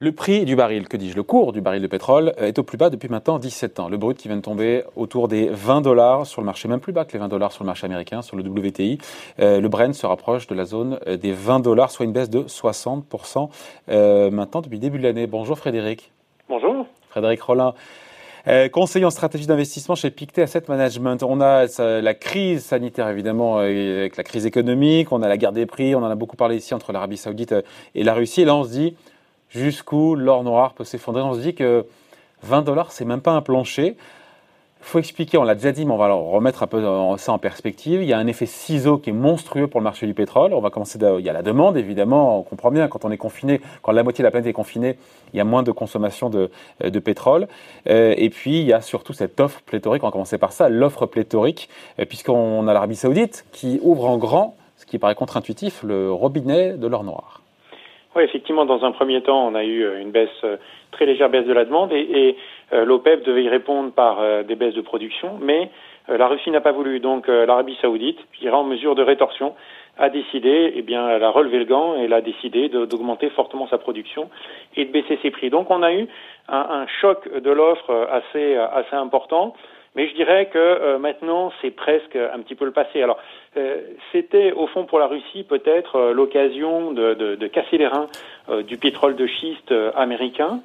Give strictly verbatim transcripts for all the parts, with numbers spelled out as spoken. Le prix du baril, que dis-je, le cours du baril de pétrole est au plus bas depuis maintenant dix-sept ans. Le brut qui vient de tomber autour des vingt dollars sur le marché, même plus bas que les vingt dollars sur le marché américain, sur le W T I. Euh, le Brent se rapproche de la zone des vingt dollars, soit une baisse de soixante pour cent euh, maintenant depuis le début de l'année. Bonjour Frédéric. Bonjour. Frédéric Rollin, euh, conseiller en stratégie d'investissement chez Pictet Asset Management. On a ça, la crise sanitaire évidemment, euh, avec la crise économique, on a la guerre des prix, on en a beaucoup parlé ici entre l'Arabie Saoudite et la Russie. Et là on se dit... jusqu'où l'or noir peut s'effondrer. On se dit que vingt dollars, c'est même pas un plancher. Il faut expliquer, on l'a déjà dit, mais on va alors remettre un peu ça en perspective. Il y a un effet ciseau qui est monstrueux pour le marché du pétrole. On va commencer, il y a la demande, évidemment, on comprend bien, quand on est confiné, quand la moitié de la planète est confinée, il y a moins de consommation de, de pétrole. Et puis, il y a surtout cette offre pléthorique, on va commencer par ça, l'offre pléthorique, puisqu'on a l'Arabie Saoudite qui ouvre en grand, ce qui paraît contre-intuitif, le robinet de l'or noir. Oui, effectivement, dans un premier temps, on a eu une baisse, très légère baisse de la demande et, et euh, l'OPEP devait y répondre par euh, des baisses de production, mais euh, la Russie n'a pas voulu. Donc euh, l'Arabie Saoudite, qui ira en mesure de rétorsion, a décidé, eh bien, elle a relevé le gant et elle a décidé de, d'augmenter fortement sa production et de baisser ses prix. Donc on a eu un, un choc de l'offre assez, assez important. Mais je dirais que euh, maintenant, c'est presque un petit peu le passé. Alors, euh, c'était au fond pour la Russie peut-être euh, l'occasion de, de, de casser les reins euh, du pétrole de schiste euh, américain.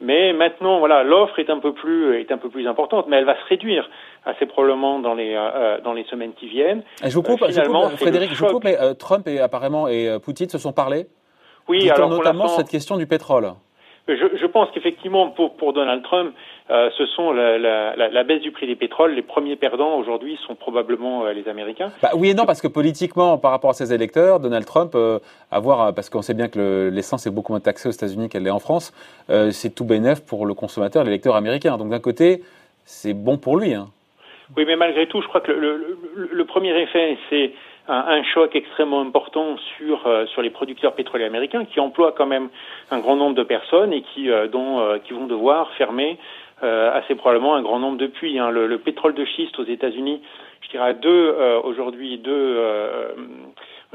Mais maintenant, voilà, l'offre est un peu plus est un peu plus importante, mais elle va se réduire assez probablement dans les euh, dans les semaines qui viennent. Et je vous coupe, euh, je vous coupe Frédéric, je vous coupe, mais euh, Trump et apparemment et euh, Poutine se sont parlé. Oui, alors notamment sur cette question du pétrole. Je, je pense qu'effectivement, pour, pour Donald Trump, euh, ce sont la, la, la, la baisse du prix des pétroles. Les premiers perdants aujourd'hui sont probablement euh, les Américains. Bah oui et non, parce que politiquement, par rapport à ses électeurs, Donald Trump, euh, avoir, parce qu'on sait bien que le, l'essence est beaucoup moins taxée aux États-Unis qu'elle l'est en France, euh, c'est tout bénef pour le consommateur, l'électeur américain. Donc d'un côté, c'est bon pour lui. Hein. Oui, mais malgré tout, je crois que le, le, le, le premier effet, c'est un, un choc extrêmement important sur euh, sur les producteurs pétroliers américains qui emploient quand même un grand nombre de personnes et qui euh, dont euh, qui vont devoir fermer euh, assez probablement un grand nombre de puits. Hein. Le, le pétrole de schiste aux États-Unis, je dirais deux euh, aujourd'hui deux euh,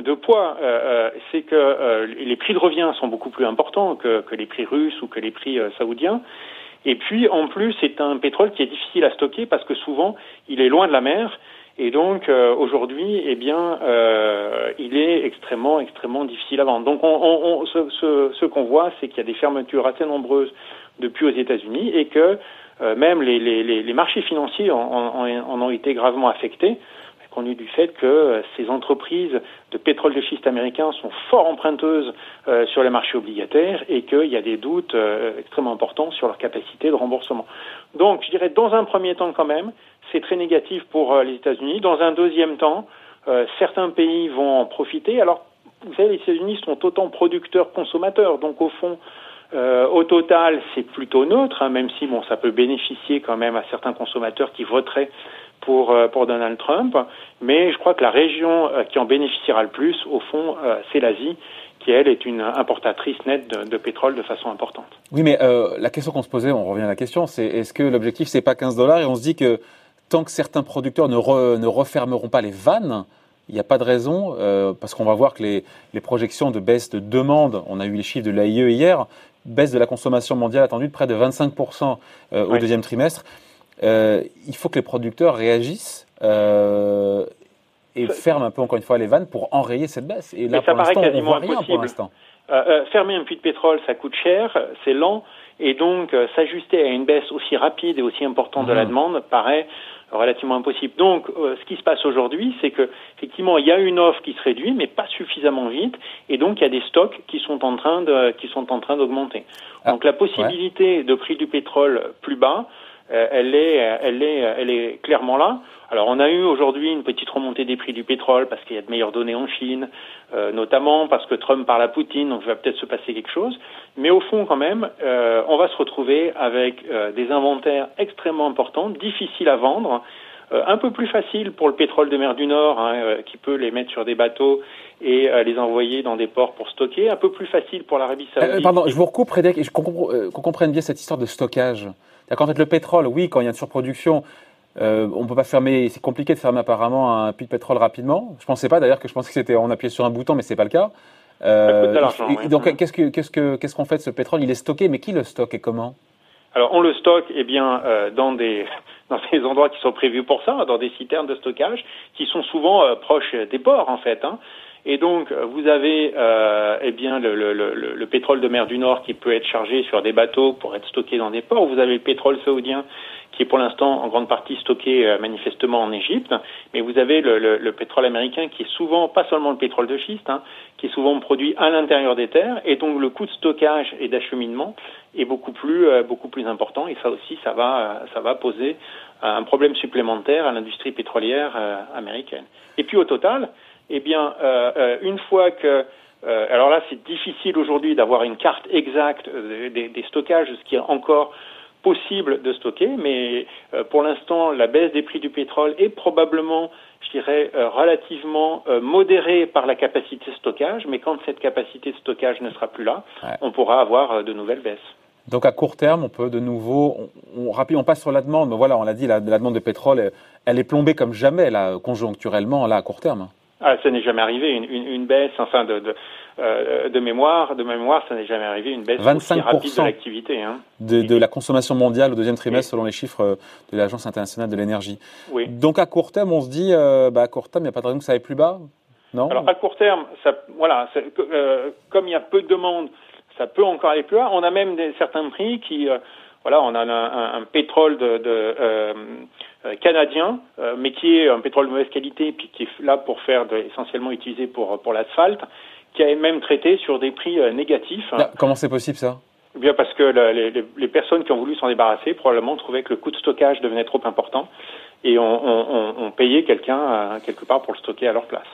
deux poids, euh, c'est que euh, les prix de revient sont beaucoup plus importants que que les prix russes ou que les prix euh, saoudiens. Et puis, en plus, c'est un pétrole qui est difficile à stocker parce que souvent, il est loin de la mer. Et donc, euh, aujourd'hui, eh bien, euh, il est extrêmement, extrêmement difficile à vendre. Donc, on, on, on, ce, ce, ce qu'on voit, c'est qu'il y a des fermetures assez nombreuses depuis aux États-Unis et que euh, même les, les, les marchés financiers en, en, en ont été gravement affectés, compte tenu du fait que ces entreprises de pétrole de schiste américain sont fort emprunteuses euh, sur les marchés obligataires et qu'il y a des doutes euh, extrêmement importants sur leur capacité de remboursement. Donc, je dirais, dans un premier temps quand même, c'est très négatif pour euh, les États-Unis. Dans un deuxième temps, euh, certains pays vont en profiter. Alors, vous savez, les États-Unis sont autant producteurs-consommateurs. Donc, au fond, euh, au total, c'est plutôt neutre, hein, même si bon, ça peut bénéficier quand même à certains consommateurs qui voteraient Pour, pour Donald Trump, mais je crois que la région qui en bénéficiera le plus, au fond, c'est l'Asie, qui, elle, est une importatrice nette de, de pétrole de façon importante. Oui, mais euh, la question qu'on se posait, on revient à la question, c'est est-ce que l'objectif, c'est pas quinze dollars et on se dit que tant que certains producteurs ne, re, ne refermeront pas les vannes, il n'y a pas de raison, euh, parce qu'on va voir que les, les projections de baisse de demande, on a eu les chiffres de l'A I E hier, baisse de la consommation mondiale attendue de près de vingt-cinq pour cent euh, au oui. deuxième trimestre. Euh, il faut que les producteurs réagissent euh, et ça, ferment un peu, encore une fois, les vannes pour enrayer cette baisse. Et là, pour l'instant, on ne voit rien pour l'instant. Euh, euh, fermer un puits de pétrole, ça coûte cher, c'est lent. Et donc, euh, s'ajuster à une baisse aussi rapide et aussi importante mmh. de la demande paraît relativement impossible. Donc, euh, ce qui se passe aujourd'hui, c'est que effectivement, il y a une offre qui se réduit, mais pas suffisamment vite, et donc il y a des stocks qui sont en train de, qui sont en train d'augmenter. Ah, donc, la possibilité ouais. de prix du pétrole plus bas, Elle est, elle est, elle est clairement là. Alors, on a eu aujourd'hui une petite remontée des prix du pétrole parce qu'il y a de meilleures données en Chine, euh, notamment parce que Trump parle à Poutine, donc il va peut-être se passer quelque chose. Mais au fond, quand même, euh, on va se retrouver avec euh, des inventaires extrêmement importants, difficiles à vendre, euh, un peu plus facile pour le pétrole de mer du Nord, hein, euh, qui peut les mettre sur des bateaux et euh, les envoyer dans des ports pour stocker, un peu plus facile pour l'Arabie Saoudite. Euh, pardon, je vous recoupe, Frédéric, et je comprends, euh, qu'on comprenne bien cette histoire de stockage. En fait, le pétrole, oui, quand il y a une surproduction, Euh, on peut pas fermer, c'est compliqué de fermer apparemment un puits de pétrole rapidement. Je pensais pas d'ailleurs que je pensais que c'était on appuyait sur un bouton, mais c'est pas le cas. Euh, et, donc oui. qu'est-ce que qu'est-ce que qu'est-ce qu'on fait de ce pétrole? Il est stocké, mais qui le stocke et comment? Alors on le stocke, eh bien euh, dans des dans des endroits qui sont prévus pour ça, dans des citernes de stockage qui sont souvent euh, proches des ports en fait. Hein. Et donc vous avez euh, eh bien le, le, le, le pétrole de mer du Nord qui peut être chargé sur des bateaux pour être stocké dans des ports. Vous avez le pétrole saoudien qui est pour l'instant en grande partie stocké euh, manifestement en Égypte, mais vous avez le, le, le pétrole américain qui est souvent, pas seulement le pétrole de schiste, hein, qui est souvent produit à l'intérieur des terres, et donc le coût de stockage et d'acheminement est beaucoup plus euh, beaucoup plus important, et ça aussi, ça va euh, ça va poser euh, un problème supplémentaire à l'industrie pétrolière euh, américaine. Et puis au total, eh bien, euh, euh, une fois que Euh, alors là, c'est difficile aujourd'hui d'avoir une carte exacte euh, des, des stockages, ce qui est encore possible de stocker, mais euh, pour l'instant, la baisse des prix du pétrole est probablement, je dirais, euh, relativement euh, modérée par la capacité de stockage, mais quand cette capacité de stockage ne sera plus là, ouais. on pourra avoir euh, de nouvelles baisses. Donc à court terme, on peut de nouveau, on, on, rapide, on passe sur la demande, mais voilà, on l'a dit, la, la demande de pétrole, elle est plombée comme jamais, là, conjoncturellement, là, à court terme. Ah, ça n'est jamais arrivé, une, une, une baisse, enfin, de, de, euh, de mémoire, de mémoire, ça n'est jamais arrivé, une baisse aussi rapide de l'activité. Hein. De, de la consommation mondiale au deuxième trimestre, oui. selon les chiffres de l'Agence internationale de l'énergie. Oui. Donc, à court terme, on se dit, euh, bah, à court terme, il n'y a pas de raison que ça aille plus bas, non ? Alors, à court terme, ça, voilà, ça, euh, comme il y a peu de demandes, ça peut encore aller plus bas. On a même des, certains prix qui... Euh, Voilà, on a un, un, un pétrole de, de, euh, euh, canadien, euh, mais qui est un pétrole de mauvaise qualité, et puis qui est là pour faire de, essentiellement utilisé pour pour l'asphalte, qui a même traité sur des prix euh, négatifs. Là, comment c'est possible ça ? Eh bien parce que le, les, les personnes qui ont voulu s'en débarrasser probablement trouvaient que le coût de stockage devenait trop important et on, on, on, on payait quelqu'un euh, quelque part pour le stocker à leur place.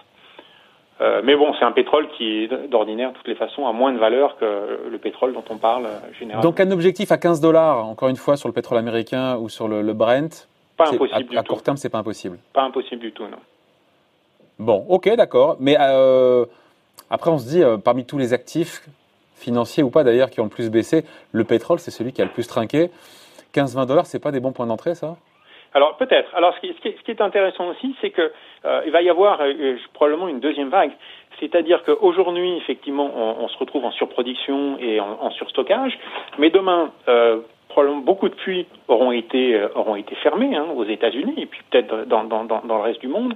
Euh, mais bon, c'est un pétrole qui, d'ordinaire, de toutes les façons, a moins de valeur que le pétrole dont on parle euh, généralement. Donc un objectif à quinze dollars, encore une fois, sur le pétrole américain ou sur le, le Brent, pas impossible à, du à tout. Court terme, c'est pas impossible. Pas impossible du tout, non. Bon, ok, d'accord. Mais euh, après, on se dit, euh, parmi tous les actifs, financiers ou pas d'ailleurs, qui ont le plus baissé, le pétrole, c'est celui qui a le plus trinqué. quinze à vingt dollars, c'est pas des bons points d'entrée, ça ? Alors peut-être. Alors ce qui, ce qui, ce qui est intéressant aussi, c'est que euh, il va y avoir euh, probablement une deuxième vague. C'est-à-dire qu'aujourd'hui, effectivement, on, on se retrouve en surproduction et en, en surstockage, mais demain, euh, probablement beaucoup de puits auront été euh, auront été fermés hein, aux États-Unis et puis peut-être dans, dans, dans, dans le reste du monde.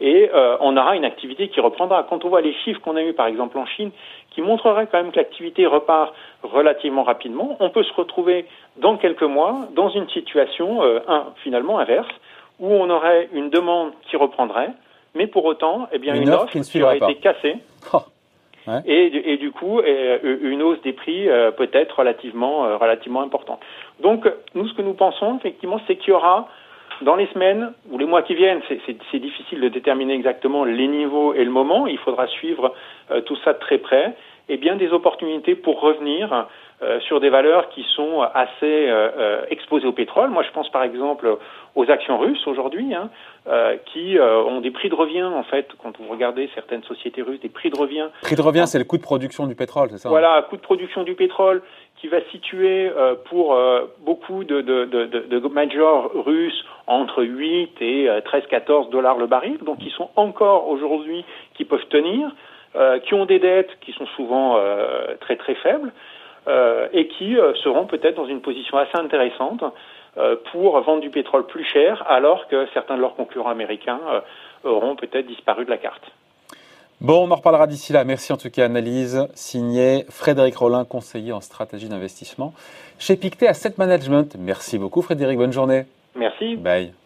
Et euh, on aura une activité qui reprendra. Quand on voit les chiffres qu'on a eus, par exemple, en Chine, qui montreraient quand même que l'activité repart relativement rapidement, on peut se retrouver dans quelques mois dans une situation euh, un, finalement inverse, où on aurait une demande qui reprendrait, mais pour autant, eh bien, une, une offre, offre qui, qui aurait été cassée. Oh. Ouais. Et, et du coup, et, une hausse des prix euh, peut-être relativement, euh, relativement importante. Donc, nous, ce que nous pensons, effectivement, c'est qu'il y aura... Dans les semaines ou les mois qui viennent, c'est, c'est, c'est difficile de déterminer exactement les niveaux et le moment. Il faudra suivre euh, tout ça de très près. Et bien des opportunités pour revenir euh, sur des valeurs qui sont assez euh, exposées au pétrole. Moi, je pense par exemple aux actions russes aujourd'hui, hein, euh, qui euh, ont des prix de revient en fait. Quand vous regardez certaines sociétés russes, des prix de revient. Prix de revient, c'est le coût de production du pétrole, c'est ça ? Voilà, coût de production du pétrole qui va situer euh, pour euh, beaucoup de, de, de, de majors russes entre huit et treize à quatorze dollars le baril, donc qui sont encore aujourd'hui, qui peuvent tenir, euh, qui ont des dettes qui sont souvent euh, très très faibles euh, et qui euh, seront peut-être dans une position assez intéressante euh, pour vendre du pétrole plus cher alors que certains de leurs concurrents américains euh, auront peut-être disparu de la carte. Bon, on en reparlera d'ici là. Merci en tout cas. Analyse signée Frédéric Rollin, conseiller en stratégie d'investissement chez Pictet Asset Management. Merci beaucoup Frédéric, bonne journée. Merci. Bye.